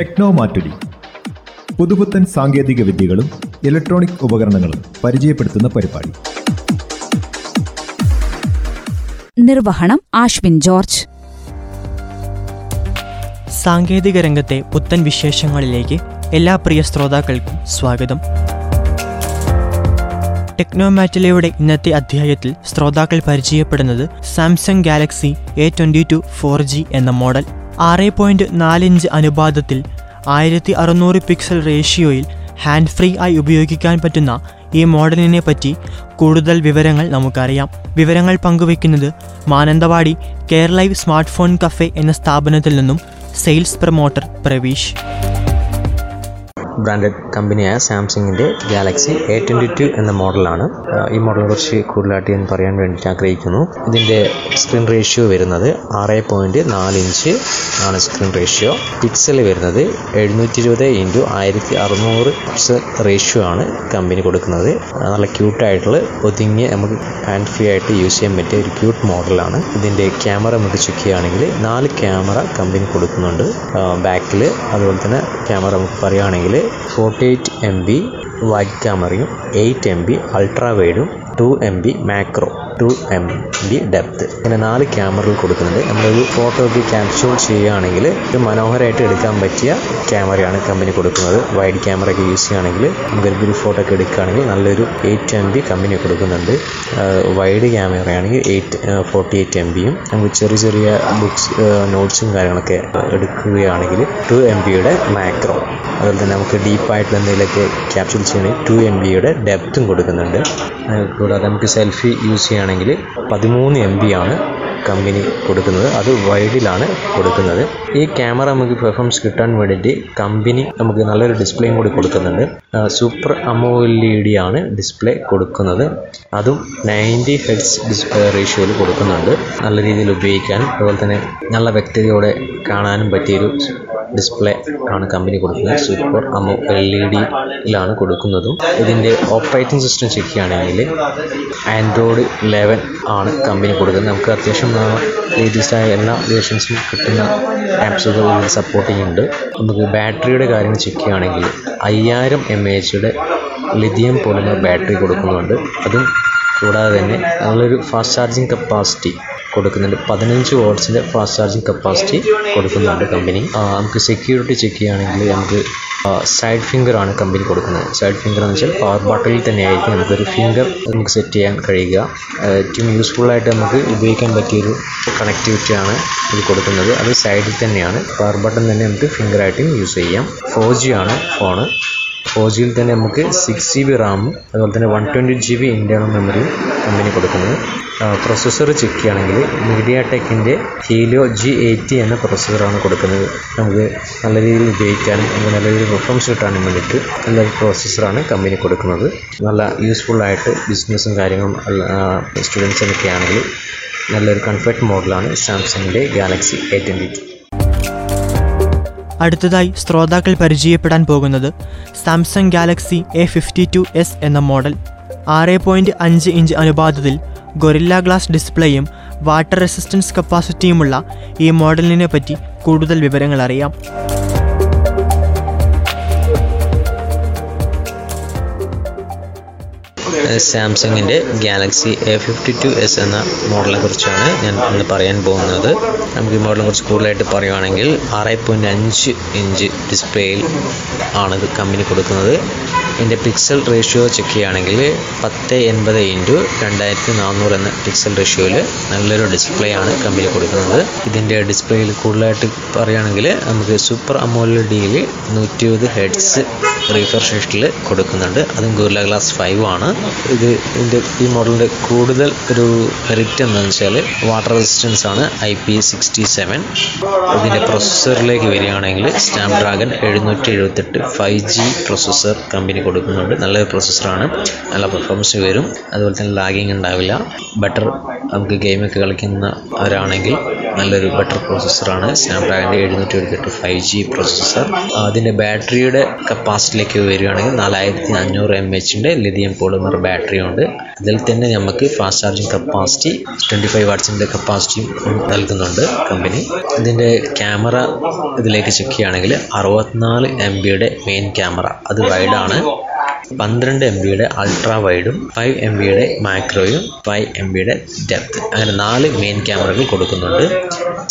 ടെക്നോമാറ്റുരി പുതുപുത്തൻ സാങ്കേതിക വിദ്യകളും ഇലക്ട്രോണിക് ഉപകരണങ്ങളും പരിചയപ്പെടുത്തുന്ന പരിപാടി. നിർവഹണം ആശ്വിൻ ജോർജ്. സാങ്കേതിക രംഗത്തെ പുത്തൻ വിശേഷങ്ങളിലേക്ക് എല്ലാ പ്രിയ ശ്രോതാക്കൾക്കും സ്വാഗതം. ടെക്നോമാറ്റിലയുടെ ഇന്നത്തെ അധ്യായത്തിൽ ശ്രോതാക്കൾ പരിചയപ്പെടുന്നത് സാംസങ് ഗാലക്സി A22 4G എന്ന മോഡൽ. 6.4 ഇഞ്ച് അനുപാതത്തിൽ 1600 പിക്സൽ റേഷ്യോയിൽ ഹാൻഡ് ഫ്രീ ആയി ഉപയോഗിക്കാൻ പറ്റുന്ന ഈ മോഡലിനെ പറ്റി കൂടുതൽ വിവരങ്ങൾ നമുക്കറിയാം. വിവരങ്ങൾ പങ്കുവയ്ക്കുന്നത് മാനന്തവാടി കേരളൈവ് സ്മാർട്ട് ഫോൺ കഫേ എന്ന സ്ഥാപനത്തിൽ നിന്നും സെയിൽസ് പ്രൊമോട്ടർ പ്രവീഷ്. ബ്രാൻഡഡ് കമ്പനിയായ സാംസങ്ങിൻ്റെ ഗാലക്സി A22 എന്ന മോഡലാണ്. ഈ മോഡലിനെ കുറിച്ച് കൂടുതലായിട്ട് ഞാൻ പറയാൻ വേണ്ടിയിട്ട് ആഗ്രഹിക്കുന്നു. ഇതിൻ്റെ സ്ക്രീൻ റേഷ്യോ വരുന്നത് 6.4 ഇഞ്ച് ആണ് സ്ക്രീൻ റേഷ്യോ. പിക്സൽ വരുന്നത് 720x1600 പിക്സൽ റേഷ്യോ ആണ് കമ്പനി കൊടുക്കുന്നത്. നല്ല ക്യൂട്ടായിട്ടുള്ള ഒതുങ്ങി നമുക്ക് ഹാൻഡ് ഫ്രീ ആയിട്ട് യൂസ് ചെയ്യാൻ പറ്റിയ ഒരു ക്യൂട്ട് മോഡലാണ്. ഇതിൻ്റെ ക്യാമറ നമുക്ക് ചെക്ക് ചെയ്യുകയാണെങ്കിൽ 4 ക്യാമറ കമ്പനി കൊടുക്കുന്നുണ്ട് ബാക്കിൽ. അതുപോലെ തന്നെ ക്യാമറ നമുക്ക് പറയുകയാണെങ്കിൽ 48 MB വൈഡ് ക്യാമറയും 8 MB അൾട്രാ വൈഡും 2 MB മാക്രോ 2 MB ഡെപ്ത് ഇങ്ങനെ 4 ക്യാമറകൾ കൊടുക്കുന്നുണ്ട്. നമ്മളൊരു ഫോട്ടോ ഒക്കെ ക്യാപ്ചർ ചെയ്യുകയാണെങ്കിൽ ഇത് മനോഹരമായിട്ട് എടുക്കാൻ പറ്റിയ ക്യാമറയാണ് കമ്പനി കൊടുക്കുന്നത്. വൈഡ് ക്യാമറ ഒക്കെ യൂസ് ചെയ്യുകയാണെങ്കിൽ നമുക്കൊരു ഫോട്ടോ ഒക്കെ എടുക്കുകയാണെങ്കിൽ നല്ലൊരു 8 MB കമ്പനി കൊടുക്കുന്നുണ്ട്. വൈഡ് ക്യാമറയാണെങ്കിൽ 48 MBയും നമുക്ക് ചെറിയ ചെറിയ ബുക്സ് നോട്ട്സും കാര്യങ്ങളൊക്കെ എടുക്കുകയാണെങ്കിൽ 2 MBയുടെ മാക്രോ. അതുപോലെ തന്നെ നമുക്ക് ഡീപ്പായിട്ടുള്ള എന്തെങ്കിലുമൊക്കെ ക്യാപ്ചർ ചെയ്യണമെങ്കിൽ 2 MBയുടെ ഡെപ്ത്തും കൊടുക്കുന്നുണ്ട്. കൂടാതെ നമുക്ക് സെൽഫി യൂസ് ചെയ്യുകയാണെങ്കിൽ 13 MB ആണ് കമ്പനി കൊടുക്കുന്നത്. അത് വൈഡിലാണ് കൊടുക്കുന്നത്. ഈ ക്യാമറ നമുക്ക് പെർഫോമൻസ് കിട്ടാൻ വേണ്ടിയിട്ട് കമ്പനി നമുക്ക് നല്ലൊരു ഡിസ്പ്ലേയും കൂടി കൊടുക്കുന്നുണ്ട്. സൂപ്പർ AMOLED ആണ് ഡിസ്പ്ലേ കൊടുക്കുന്നത്. അതും 90 Hz ഡിസ്പ്ലേ റേഷ്യോയിൽ കൊടുക്കുന്നുണ്ട്. നല്ല രീതിയിൽ ഉപയോഗിക്കാനും അതുപോലെ തന്നെ നല്ല വ്യക്തതയോടെ കാണാനും പറ്റിയൊരു ഡിസ്പ്ലേ ആണ് കമ്പനി കൊടുക്കുന്നത്. സൂപ്പർ AMOLEDയിലാണ് കൊടുക്കുന്നതും. ഇതിൻ്റെ ഓപ്പറേറ്റിംഗ് സിസ്റ്റം ചെക്ക് ചെയ്യുകയാണെങ്കിൽ Android 11 ആണ് കമ്പനി കൊടുക്കുന്നത്. നമുക്ക് അത്യാവശ്യം ലേറ്റസ്റ്റായ എല്ലാ വേർഷൻസും കിട്ടുന്ന ആപ്സുകൾ ഇതിൽ സപ്പോർട്ട് ചെയ്യുന്നുണ്ട്. നമുക്ക് ബാറ്ററിയുടെ കാര്യങ്ങൾ ചെക്ക് ചെയ്യുകയാണെങ്കിൽ 5000 mAhയുടെ ലിഥിയം പോലുള്ള ബാറ്ററി കൊടുക്കുന്നുണ്ട്. അതും കൂടാതെ തന്നെ നല്ലൊരു ഫാസ്റ്റ് ചാർജിങ് കപ്പാസിറ്റി കൊടുക്കുന്നുണ്ട്. 15 വാട്ട്സിൻ്റെ ഫാസ്റ്റ് ചാർജിങ് കപ്പാസിറ്റി കൊടുക്കുന്നുണ്ട് കമ്പനി. നമുക്ക് സെക്യൂരിറ്റി ചെക്ക് ചെയ്യുകയാണെങ്കിൽ നമുക്ക് സൈഡ് ഫിംഗറാണ് കമ്പനി കൊടുക്കുന്നത്. സൈഡ് ഫിംഗർ എന്ന് വെച്ചാൽ പവർ ബട്ടണിൽ തന്നെയായിരിക്കും നമുക്കൊരു ഫിംഗർ നമുക്ക് സെറ്റ് ചെയ്യാൻ കഴിയുക. ഏറ്റവും യൂസ്ഫുള്ളായിട്ട് നമുക്ക് ഉപയോഗിക്കാൻ പറ്റിയൊരു കണക്റ്റിവിറ്റിയാണ് ഇത് കൊടുക്കുന്നത്. അത് സൈഡിൽ തന്നെയാണ്. പവർ ബട്ടൺ തന്നെ നമുക്ക് ഫിംഗറായിട്ടും യൂസ് ചെയ്യാം. 4G ആണ് ഫോണ്. 4Gയിൽ തന്നെ നമുക്ക് 6 GB റാമും അതുപോലെ തന്നെ 128 GB ഇൻറ്റേർണൽ മെമ്മറിയും കമ്പനി കൊടുക്കുന്നത്. പ്രൊസസ്സർ ചെക്ക് ചെയ്യുകയാണെങ്കിൽ മീഡിയാടെക്കിൻ്റെ ഹീലിയോ G80 എന്ന പ്രൊസസ്സറാണ് കൊടുക്കുന്നത്. നമുക്ക് നല്ല രീതിയിൽ ഉപയോഗിക്കാനും നമുക്ക് നല്ല രീതിയിൽ പെർഫോമൻസ് കിട്ടാനും വേണ്ടിയിട്ട് നല്ലൊരു പ്രൊസസ്സറാണ് കമ്പനി കൊടുക്കുന്നത്. നല്ല യൂസ്ഫുള്ളായിട്ട് ബിസിനസ്സും കാര്യങ്ങളും സ്റ്റുഡൻസിനൊക്കെ ആണെങ്കിൽ നല്ലൊരു കംഫർട്ട് മോഡലാണ് സാംസങ്ങിൻ്റെ ഗാലക്സി A22. അടുത്തതായി ശ്രോതാക്കൾ പരിചയപ്പെടാൻ പോകുന്നത് സാംസങ് ഗാലക്സി A52s എന്ന മോഡൽ. 6.5 ഇഞ്ച് അനുപാതത്തിൽ ഗൊറില്ല ഗ്ലാസ് ഡിസ്പ്ലേയും വാട്ടർ റെസിസ്റ്റൻസ് കപ്പാസിറ്റിയുമുള്ള ഈ മോഡലിനെ പറ്റി കൂടുതൽ വിവരങ്ങൾ അറിയാം. സാംസങ്ങിൻ്റെ ഗാലക്സി A52s എന്ന മോഡലിനെ കുറിച്ചാണ് ഞാൻ ഇന്ന് പറയാൻ പോകുന്നത്. നമുക്ക് ഈ മോഡലിനെ കുറിച്ച് കൂടുതലായിട്ട് പറയുകയാണെങ്കിൽ 6.5 ഇഞ്ച് ഡിസ്പ്ലേയിൽ ആണിത് കമ്പനി കൊടുക്കുന്നത്. ഇതിൻ്റെ പിക്സൽ റേഷ്യോ ചെക്ക് ചെയ്യുകയാണെങ്കിൽ 1080x2400 എന്ന പിക്സൽ റേഷ്യോയിൽ നല്ലൊരു ഡിസ്പ്ലേ ആണ് കമ്പനി കൊടുക്കുന്നത്. ഇതിൻ്റെ ഡിസ്പ്ലേയിൽ കൂടുതലായിട്ട് പറയുകയാണെങ്കിൽ നമുക്ക് സൂപ്പർ AMOLEDയിൽ 120 Hz റീഫ്രഷ് റേറ്റിൽ കൊടുക്കുന്നുണ്ട്. അതും ഗോറില്ല ഗ്ലാസ് 5 ആണ്. ഈ മോഡലിൻ്റെ കൂടുതൽ ഒരു മെറിറ്റ് എന്താണെന്ന് വെച്ചാൽ വാട്ടർ റെസിസ്റ്റൻസ് ആണ് IP67. ഇതിൻ്റെ പ്രൊസസ്സറിലേക്ക് വരികയാണെങ്കിൽ സ്നാപ്ഡ്രാഗൺ 778 5G പ്രൊസസ്സർ കമ്പനി കൊടുക്കുന്നുണ്ട്. നല്ലൊരു പ്രൊസസ്സറാണ്. നല്ല പെർഫോമൻസ് വരും. അതുപോലെ തന്നെ ലാഗിങ് ഉണ്ടാവില്ല. ബെറ്റർ നമുക്ക് ഗെയിമൊക്കെ കളിക്കുന്നവരാണെങ്കിൽ നല്ലൊരു ബെറ്റർ പ്രൊസസ്സറാണ് സ്നാപ്ഡ്രാഗൻ്റെ 778 5G പ്രൊസസ്സർ. അതിൻ്റെ ബാറ്ററിയുടെ കപ്പാസിറ്റിയിലേക്ക് വരികയാണെങ്കിൽ 4500 mAhൻ്റെ ലിഥിയം പോളിമർ battery ഉണ്ട്. അതിൽ തന്നെ നമുക്ക് ഫാസ്റ്റ് ചാർജിങ് കപ്പാസിറ്റി 25 വാട്ട്സിൻ്റെ കപ്പാസിറ്റിയും നൽകുന്നുണ്ട് കമ്പനി. ഇതിൻ്റെ ക്യാമറ ഇതിലേക്ക് ചെക്ക് ചെയ്യുകയാണെങ്കിൽ 64 MBയുടെ മെയിൻ ക്യാമറ, അത് വൈഡാണ്. 12 MBയുടെ അൾട്രാ വൈഡും 5 MBയുടെ മാക്രോയും 5 MBയുടെ ഡെപ്ത്, അങ്ങനെ 4 മെയിൻ ക്യാമറകൾ കൊടുക്കുന്നുണ്ട്.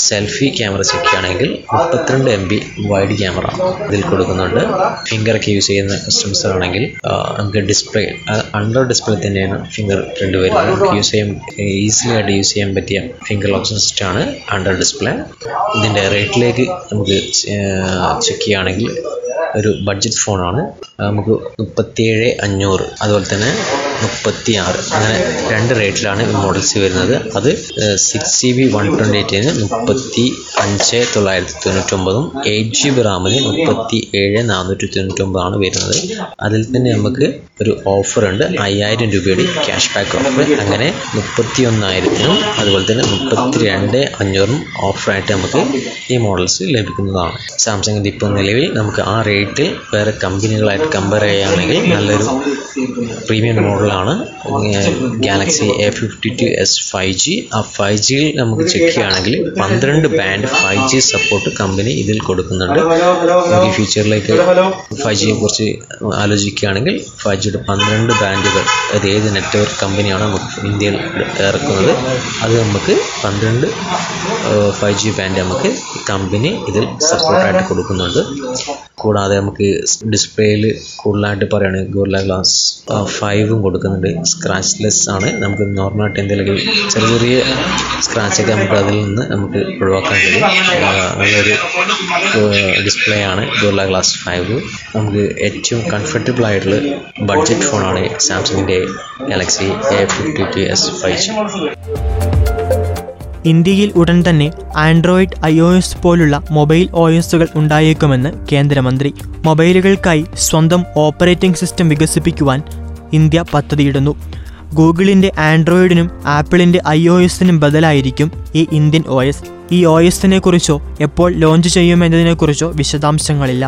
സെൽഫി ക്യാമറ ചെക്ക് ചെയ്യുകയാണെങ്കിൽ 32 MB വൈഡ് ക്യാമറ ഇതിൽ കൊടുക്കുന്നുണ്ട്. ഫിംഗറൊക്കെ യൂസ് ചെയ്യുന്ന കസ്റ്റമേഴ്സ് ആണെങ്കിൽ നമുക്ക് ഡിസ്പ്ലേ അണ്ടർ ഡിസ്പ്ലേ തന്നെയാണ് ഫിംഗർ പ്രിൻ്റ് വരുന്നത്. നമുക്ക് യൂസ് ചെയ്യാൻ ഈസിലി ആയിട്ട് യൂസ് ചെയ്യാൻ പറ്റിയ ഫിംഗർ ലോക്ക് സിസ്റ്റമാണ് അണ്ടർ ഡിസ്പ്ലേ. ഇതിൻ്റെ റേറ്റിലേക്ക് നമുക്ക് ചെക്ക് ചെയ്യുകയാണെങ്കിൽ ഒരു ബഡ്ജറ്റ് ഫോണാണ്. നമുക്ക് 37,500, അതുപോലെ തന്നെ 36, അങ്ങനെ 2 റേറ്റിലാണ് മോഡൽസ് വരുന്നത്. അത് 6 GB 128 35,999, 8 GB റാമിന് 37,499 വരുന്നത്. അതിൽ തന്നെ നമുക്ക് ഒരു ഓഫറുണ്ട്, 5,000 രൂപയുടെ ക്യാഷ് ബാക്ക് ഓഫർ. അങ്ങനെ 31,000-നും അതുപോലെ തന്നെ 32,500-നും ഓഫറായിട്ട് നമുക്ക് ഈ മോഡൽസ് ലഭിക്കുന്നതാണ്. സാംസങ്ങിൻ്റെ ഇപ്പോൾ നിലവിൽ നമുക്ക് ആ റേറ്റിൽ വേറെ കമ്പനികളായിട്ട് കമ്പയർ ചെയ്യുകയാണെങ്കിൽ നല്ലൊരു പ്രീമിയം മോഡലാണ് ഗാലക്സി A52s 5G. ആ 5Gയിൽ നമുക്ക് ചെക്ക് ചെയ്യുകയാണെങ്കിൽ 12 ബാൻഡ് 5G സപ്പോർട്ട് കമ്പനി ഇതിൽ കൊടുക്കുന്നുണ്ട്. നമുക്ക് ഈ ഫ്യൂച്ചറിലേക്ക് 5Gയെ കുറിച്ച് ആലോചിക്കുകയാണെങ്കിൽ 5Gയുടെ 12 ബാൻഡുകൾ, അത് ഏത് നെറ്റ്വർക്ക് കമ്പനിയാണ് നമുക്ക് ഇന്ത്യയിൽ ഇറക്കുന്നത്, അത് നമുക്ക് 12 5G ബാൻഡ് നമുക്ക് കമ്പനി ഇതിൽ സപ്പോർട്ടായിട്ട് കൊടുക്കുന്നുണ്ട്. കൂടാതെ നമുക്ക് ഡിസ്പ്ലേയിൽ കൂടുതലായിട്ട് പറയുകയാണെങ്കിൽ ഗോറില്ല ഗ്ലാസ് 5 കൊടുക്കുന്നുണ്ട്. സ്ക്രാച്ച് ലെസ് ആണ്. നമുക്ക് നോർമലായിട്ട് എന്തെങ്കിലും ചെറിയ ചെറിയ സ്ക്രാച്ചൊക്കെ നമുക്ക് അതിൽ നിന്ന് നമുക്ക് ഒഴിവാക്കാൻ കഴിയും. നല്ലൊരു ഡിസ്പ്ലേ ആണ് ഗോറില്ല ഗ്ലാസ് 5. നമുക്ക് ഏറ്റവും കംഫർട്ടബിൾ ആയിട്ടുള്ള ബഡ്ജറ്റ് ഫോണാണ് സാംസങ്ങിൻ്റെ ഗാലക്സി A52s 5G. ഇന്ത്യയിൽ ഉടൻ തന്നെ ആൻഡ്രോയിഡ് iOS പോലുള്ള മൊബൈൽ OSകൾ ഉണ്ടായേക്കുമെന്ന് കേന്ദ്രമന്ത്രി. മൊബൈലുകൾക്കായി സ്വന്തം ഓപ്പറേറ്റിംഗ് സിസ്റ്റം വികസിപ്പിക്കുവാൻ ഇന്ത്യ പദ്ധതിയിടുന്നു. ഗൂഗിളിൻ്റെ ആൻഡ്രോയിഡിനും ആപ്പിളിൻ്റെ iOSനും ബദലായിരിക്കും ഈ ഇന്ത്യൻ OS. ഈ OSനെ കുറിച്ചോ എപ്പോൾ ലോഞ്ച് ചെയ്യുമെന്നതിനെക്കുറിച്ചോ വിശദാംശങ്ങളില്ല.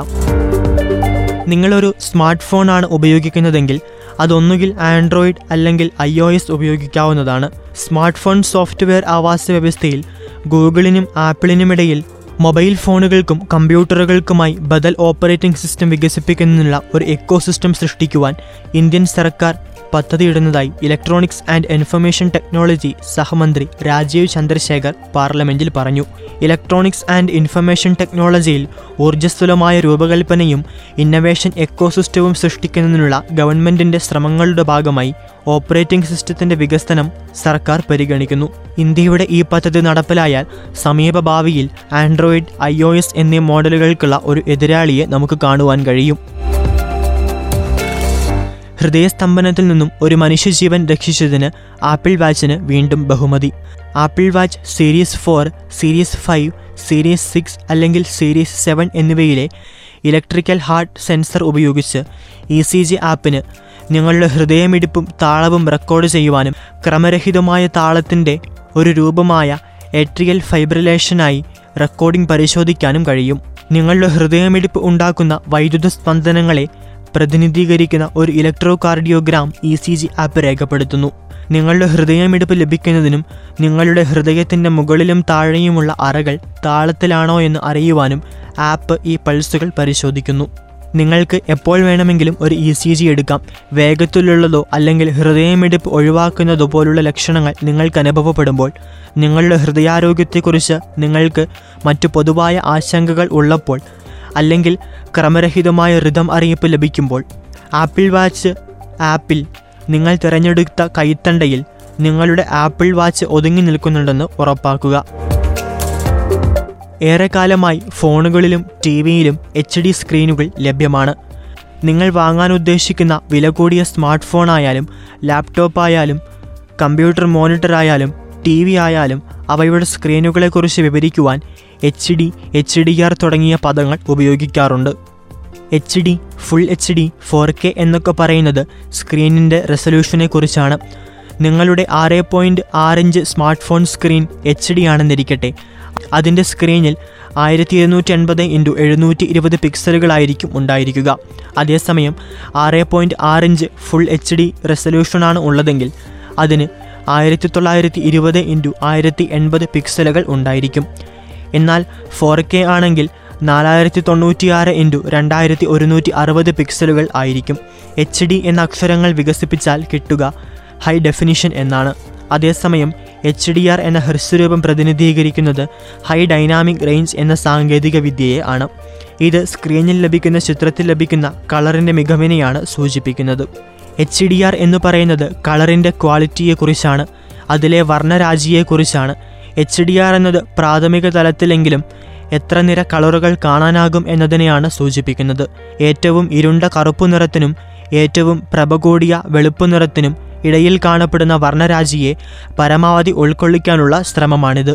നിങ്ങളൊരു സ്മാർട്ട് ഫോണാണ് ഉപയോഗിക്കുന്നതെങ്കിൽ അതൊന്നുകിൽ ആൻഡ്രോയിഡ് അല്ലെങ്കിൽ iOS ഉപയോഗിക്കാവുന്നതാണ്. സ്മാർട്ട് ഫോൺ സോഫ്റ്റ്വെയർ ആവാസ വ്യവസ്ഥയിൽ ഗൂഗിളിനും ആപ്പിളിനുമിടയിൽ മൊബൈൽ ഫോണുകൾക്കും കമ്പ്യൂട്ടറുകൾക്കുമായി ബദൽ ഓപ്പറേറ്റിംഗ് സിസ്റ്റം വികസിപ്പിക്കുന്നതിനുള്ള ഒരു എക്കോസിസ്റ്റം സൃഷ്ടിക്കുവാൻ ഇന്ത്യൻ സർക്കാർ പദ്ധതിയിടുന്നതായി ഇലക്ട്രോണിക്സ് ആൻഡ് ഇൻഫർമേഷൻ ടെക്നോളജി സഹമന്ത്രി രാജീവ് ചന്ദ്രശേഖർ പാർലമെൻറ്റിൽ പറഞ്ഞു. ഇലക്ട്രോണിക്സ് ആൻഡ് ഇൻഫർമേഷൻ ടെക്നോളജിയിൽ ഊർജ്ജസ്വലമായ രൂപകൽപ്പനയും ഇന്നവേഷൻ എക്കോസിസ്റ്റവും സൃഷ്ടിക്കുന്നതിനുള്ള ഗവൺമെൻറ്റിൻ്റെ ശ്രമങ്ങളുടെ ഭാഗമായി ഓപ്പറേറ്റിംഗ് സിസ്റ്റത്തിൻ്റെ വികസനം സർക്കാർ പരിഗണിക്കുന്നു. ഇന്ത്യയുടെ ഈ പദ്ധതി നടപ്പിലായാൽ സമീപഭാവിയിൽ ആൻഡ്രോയിഡ് iOS എന്നീ മോഡലുകൾക്കുള്ള ഒരു എതിരാളിയെ നമുക്ക് കാണുവാൻ കഴിയും. ഹൃദയസ്തംഭനത്തിൽ നിന്നും ഒരു മനുഷ്യജീവൻ രക്ഷിച്ചതിന് ആപ്പിൾ വാച്ചിന് വീണ്ടും ബഹുമതി. Apple watch Series 4, Series 5, Series 6 അല്ലെങ്കിൽ Series 7 എന്നിവയിലെ ഇലക്ട്രിക്കൽ ഹാർട്ട് സെൻസർ ഉപയോഗിച്ച് ECG ആപ്പിന് നിങ്ങളുടെ ഹൃദയമിടിപ്പും താളവും റെക്കോർഡ് ചെയ്യുവാനും ക്രമരഹിതമായ താളത്തിൻ്റെ ഒരു രൂപമായ ഏട്രിയൽ ഫൈബ്രിലേഷനായി റെക്കോർഡിംഗ് പരിശോധിക്കാനും കഴിയും. നിങ്ങളുടെ ഹൃദയമിടിപ്പ് ഉണ്ടാക്കുന്ന വൈദ്യുത സ്പന്ദനങ്ങളെ പ്രതിനിധീകരിക്കുന്ന ഒരു ഇലക്ട്രോകാർഡിയോഗ്രാം ECG ആപ്പ് രേഖപ്പെടുത്തുന്നു. നിങ്ങളുടെ ഹൃദയമിടിപ്പ് ലഭിക്കുന്നതിനും നിങ്ങളുടെ ഹൃദയത്തിൻ്റെ മുകളിലും താഴെയുമുള്ള അറകൾ താളത്തിലാണോ എന്ന് അറിയുവാനും ആപ്പ് ഈ പൾസുകൾ പരിശോധിക്കുന്നു. നിങ്ങൾക്ക് എപ്പോൾ വേണമെങ്കിലും ഒരു ECG എടുക്കാം. വേഗത്തിലുള്ളതോ അല്ലെങ്കിൽ ഹൃദയമിടിപ്പ് ഒഴിവാക്കുന്നതോ പോലുള്ള ലക്ഷണങ്ങൾ നിങ്ങൾക്ക് അനുഭവപ്പെടുമ്പോൾ, നിങ്ങളുടെ ഹൃദയാരോഗ്യത്തെക്കുറിച്ച് നിങ്ങൾക്ക് മറ്റു പൊതുവായ ആശങ്കകൾ ഉള്ളപ്പോൾ, അല്ലെങ്കിൽ ക്രമരഹിതമായ റിഥം അറിയിപ്പ് ലഭിക്കുമ്പോൾ, ആപ്പിൾ വാച്ച് ആപ്പിൽ നിങ്ങൾ തിരഞ്ഞെടുത്ത കൈത്തണ്ടയിൽ നിങ്ങളുടെ ആപ്പിൾ വാച്ച് ഒതുങ്ങി നിൽക്കുന്നുണ്ടെന്ന് ഉറപ്പാക്കുക. ഏറെക്കാലമായി ഫോണുകളിലും ടിവിയിലും HD സ്ക്രീനുകൾ ലഭ്യമാണ്. നിങ്ങൾ വാങ്ങാൻ ഉദ്ദേശിക്കുന്ന വില കൂടിയ സ്മാർട്ട് ഫോണായാലും ലാപ്ടോപ്പായാലും കമ്പ്യൂട്ടർ മോണിറ്ററായാലും TV ആയാലും അവയുടെ സ്ക്രീനുകളെക്കുറിച്ച് വിവരിക്കുവാൻ HD, HDR തുടങ്ങിയ പദങ്ങൾ ഉപയോഗിക്കാറുണ്ട്. HD, Full HD, 4K എന്നൊക്കെ പറയുന്നത് സ്ക്രീനിൻ്റെ റെസൊല്യൂഷനെക്കുറിച്ചാണ്. നിങ്ങളുടെ 6.6 inch smart phone screen HD ആണെന്നിരിക്കട്ടെ, അതിൻ്റെ സ്ക്രീനിൽ 1280x720 പിക്സലുകളായിരിക്കും ഉണ്ടായിരിക്കുക. അതേസമയം 6.6 ഇഞ്ച് ഫുൾ HD റെസൊല്യൂഷനാണ് ഉള്ളതെങ്കിൽ അതിന് 1920x1080 പിക്സലുകൾ ഉണ്ടായിരിക്കും. എന്നാൽ 4K ആണെങ്കിൽ 4096x2160 പിക്സലുകൾ ആയിരിക്കും. HD എന്ന അക്ഷരങ്ങൾ വികസിപ്പിച്ചാൽ കിട്ടുക ഹൈ ഡെഫിനിഷൻ എന്നാണ്. അതേസമയം HDR എന്ന ഹ്രസ്വരൂപം പ്രതിനിധീകരിക്കുന്നത് ഹൈ ഡൈനാമിക് റേഞ്ച് എന്ന സാങ്കേതിക വിദ്യയെ ആണ്. ഇത് സ്ക്രീനിൽ ലഭിക്കുന്ന ചിത്രത്തിൽ ലഭിക്കുന്ന കളറിൻ്റെ മികവിനെയാണ് സൂചിപ്പിക്കുന്നത്. HDR എന്ന് പറയുന്നത് കളറിൻ്റെ ക്വാളിറ്റിയെക്കുറിച്ചാണ്, അതിലെ വർണ്ണരാജിയെക്കുറിച്ചാണ്. HDR എന്നത് പ്രാഥമിക തലത്തിലെങ്കിലും എത്ര നിറ കളറുകൾ കാണാനാകും എന്നതിനെയാണ് സൂചിപ്പിക്കുന്നത്. ഏറ്റവും ഇരുണ്ട കറുപ്പു നിറത്തിനും ഏറ്റവും പ്രഭ കൂടിയ വെളുപ്പ് നിറത്തിനും ഇടയിൽ കാണപ്പെടുന്ന വർണ്ണരാജിയെ പരമാവധി ഉൾക്കൊള്ളിക്കാനുള്ള ശ്രമമാണിത്.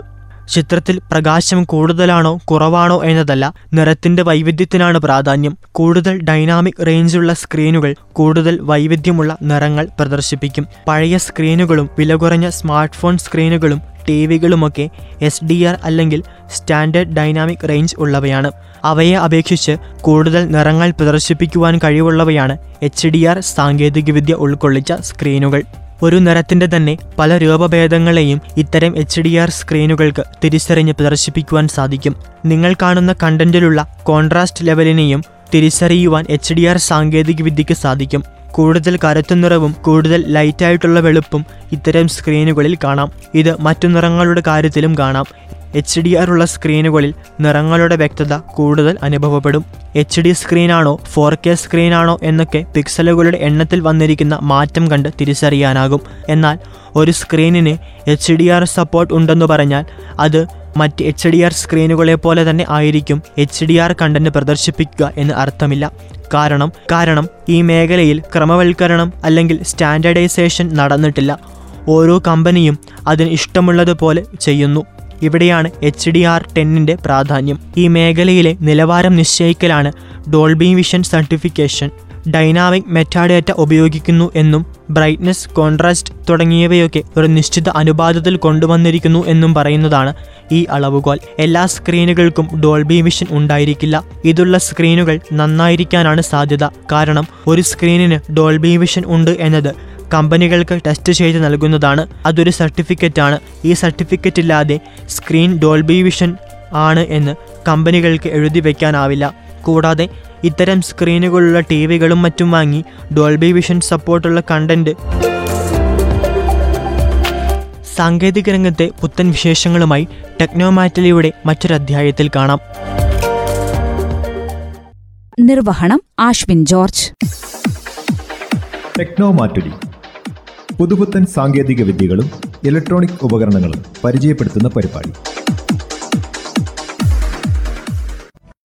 ചിത്രത്തിൽ പ്രകാശം കൂടുതലാണോ കുറവാണോ എന്നതല്ല, നിറത്തിൻ്റെ വൈവിധ്യത്തിനാണ് പ്രാധാന്യം. കൂടുതൽ ഡൈനാമിക് റേഞ്ചുള്ള സ്ക്രീനുകൾ കൂടുതൽ വൈവിധ്യമുള്ള നിറങ്ങൾ പ്രദർശിപ്പിക്കും. പഴയ സ്ക്രീനുകളും വിലകുറഞ്ഞ സ്മാർട്ട് ഫോൺ സ്ക്രീനുകളും ടി വികളുമൊക്കെ HDR അല്ലെങ്കിൽ സ്റ്റാൻഡേർഡ് ഡൈനാമിക് റേഞ്ച് ഉള്ളവയാണ്. അവയെ അപേക്ഷിച്ച് കൂടുതൽ നിറങ്ങൾ പ്രദർശിപ്പിക്കുവാൻ കഴിവുള്ളവയാണ് HDR സാങ്കേതികവിദ്യ ഉൾക്കൊള്ളിച്ച സ്ക്രീനുകൾ. ഒരു നിറത്തിൻ്റെ തന്നെ പല രൂപഭേദങ്ങളെയും ഇത്തരം HDR സ്ക്രീനുകൾക്ക് തിരിച്ചറിഞ്ഞ് പ്രദർശിപ്പിക്കുവാൻ സാധിക്കും. നിങ്ങൾ കാണുന്ന കണ്ടന്റിലുള്ള കോൺട്രാസ്റ്റ് ലെവലിനെയും തിരിച്ചറിയുവാൻ HDR സാങ്കേതികവിദ്യയ്ക്ക് സാധിക്കും. കൂടുതൽ കറുത്ത നിറവും കൂടുതൽ ലൈറ്റായിട്ടുള്ള വെളുപ്പും ഇത്തരം സ്ക്രീനുകളിൽ കാണാം. ഇത് മറ്റു നിറങ്ങളുടെ കാര്യത്തിലും കാണാം. HDR ഉള്ള സ്ക്രീനുകളിൽ നിറങ്ങളുടെ വ്യക്തത കൂടുതൽ അനുഭവപ്പെടും. HD സ്ക്രീനാണോ 4K സ്ക്രീനാണോ എന്നൊക്കെ പിക്സലുകളുടെ എണ്ണത്തിൽ വന്നിരിക്കുന്ന മാറ്റം കണ്ട് തിരിച്ചറിയാനാകും. എന്നാൽ ഒരു സ്ക്രീനിന് HDR സപ്പോർട്ട് ഉണ്ടെന്ന് പറഞ്ഞാൽ അത് മറ്റ് HDR സ്ക്രീനുകളെ പോലെ തന്നെ ആയിരിക്കും HDR കണ്ടന്റ് പ്രദർശിപ്പിക്കുക എന്ന് അർത്ഥമില്ല. കാരണം ഈ മേഖലയിൽ ക്രമവൽക്കരണം അല്ലെങ്കിൽ സ്റ്റാൻഡേർഡൈസേഷൻ നടന്നിട്ടില്ല. ഓരോ കമ്പനിയും അതിന് ഇഷ്ടമുള്ളതുപോലെ ചെയ്യുന്നു. ഇവിടെയാണ് HDR10ൻ്റെ പ്രാധാന്യം. ഈ മേഖലയിലെ നിലവാരം നിശ്ചയിക്കലാണ് Dolby vision certification. Dynamic metadata ഉപയോഗിക്കുന്നു എന്നും ബ്രൈറ്റ്നസ്, കോൺട്രാസ്റ്റ് തുടങ്ങിയവയൊക്കെ ഒരു നിശ്ചിത അനുപാതത്തിൽ കൊണ്ടുവന്നിരിക്കുന്നു എന്നും പറയുന്നതാണ് ഈ അളവുകോൽ. എല്ലാ സ്ക്രീനുകൾക്കും ഡോൾബി വിഷൻ ഉണ്ടായിരിക്കില്ല. ഇതുള്ള സ്ക്രീനുകൾ നന്നായിരിക്കാനാണ് സാധ്യത. കാരണം ഒരു സ്ക്രീനിന് ഡോൾബി വിഷൻ ഉണ്ട് എന്നത് കമ്പനികൾക്ക് ടെസ്റ്റ് ചെയ്ത് നൽകുന്നതാണ്. അതൊരു സർട്ടിഫിക്കറ്റാണ്. ഈ സർട്ടിഫിക്കറ്റില്ലാതെ സ്ക്രീൻ ഡോൾബി വിഷൻ ആണ് എന്ന് കമ്പനികൾക്ക് എഴുതി വയ്ക്കാനാവില്ല. കൂടാതെ ഇത്തരം സ്ക്രീനുകളുള്ള ടി വികളും മറ്റും വാങ്ങി ഡോൾബി വിഷൻ സപ്പോർട്ടുള്ള കണ്ടന്റ് സാങ്കേതിക രംഗത്തെ പുത്തൻ വിശേഷങ്ങളുമായി ടെക്നോമാറ്റിയുടെ മറ്റൊരധ്യായത്തിൽ കാണാം. നിർവഹണം ആശ്വിൻ ജോർജ്. ടെക്നോമാറ്റി പുതുപുത്തൻ സാങ്കേതിക വിദ്യകളും ഇലക്ട്രോണിക് ഉപകരണങ്ങളും പരിചയപ്പെടുത്തുന്ന പരിപാടി.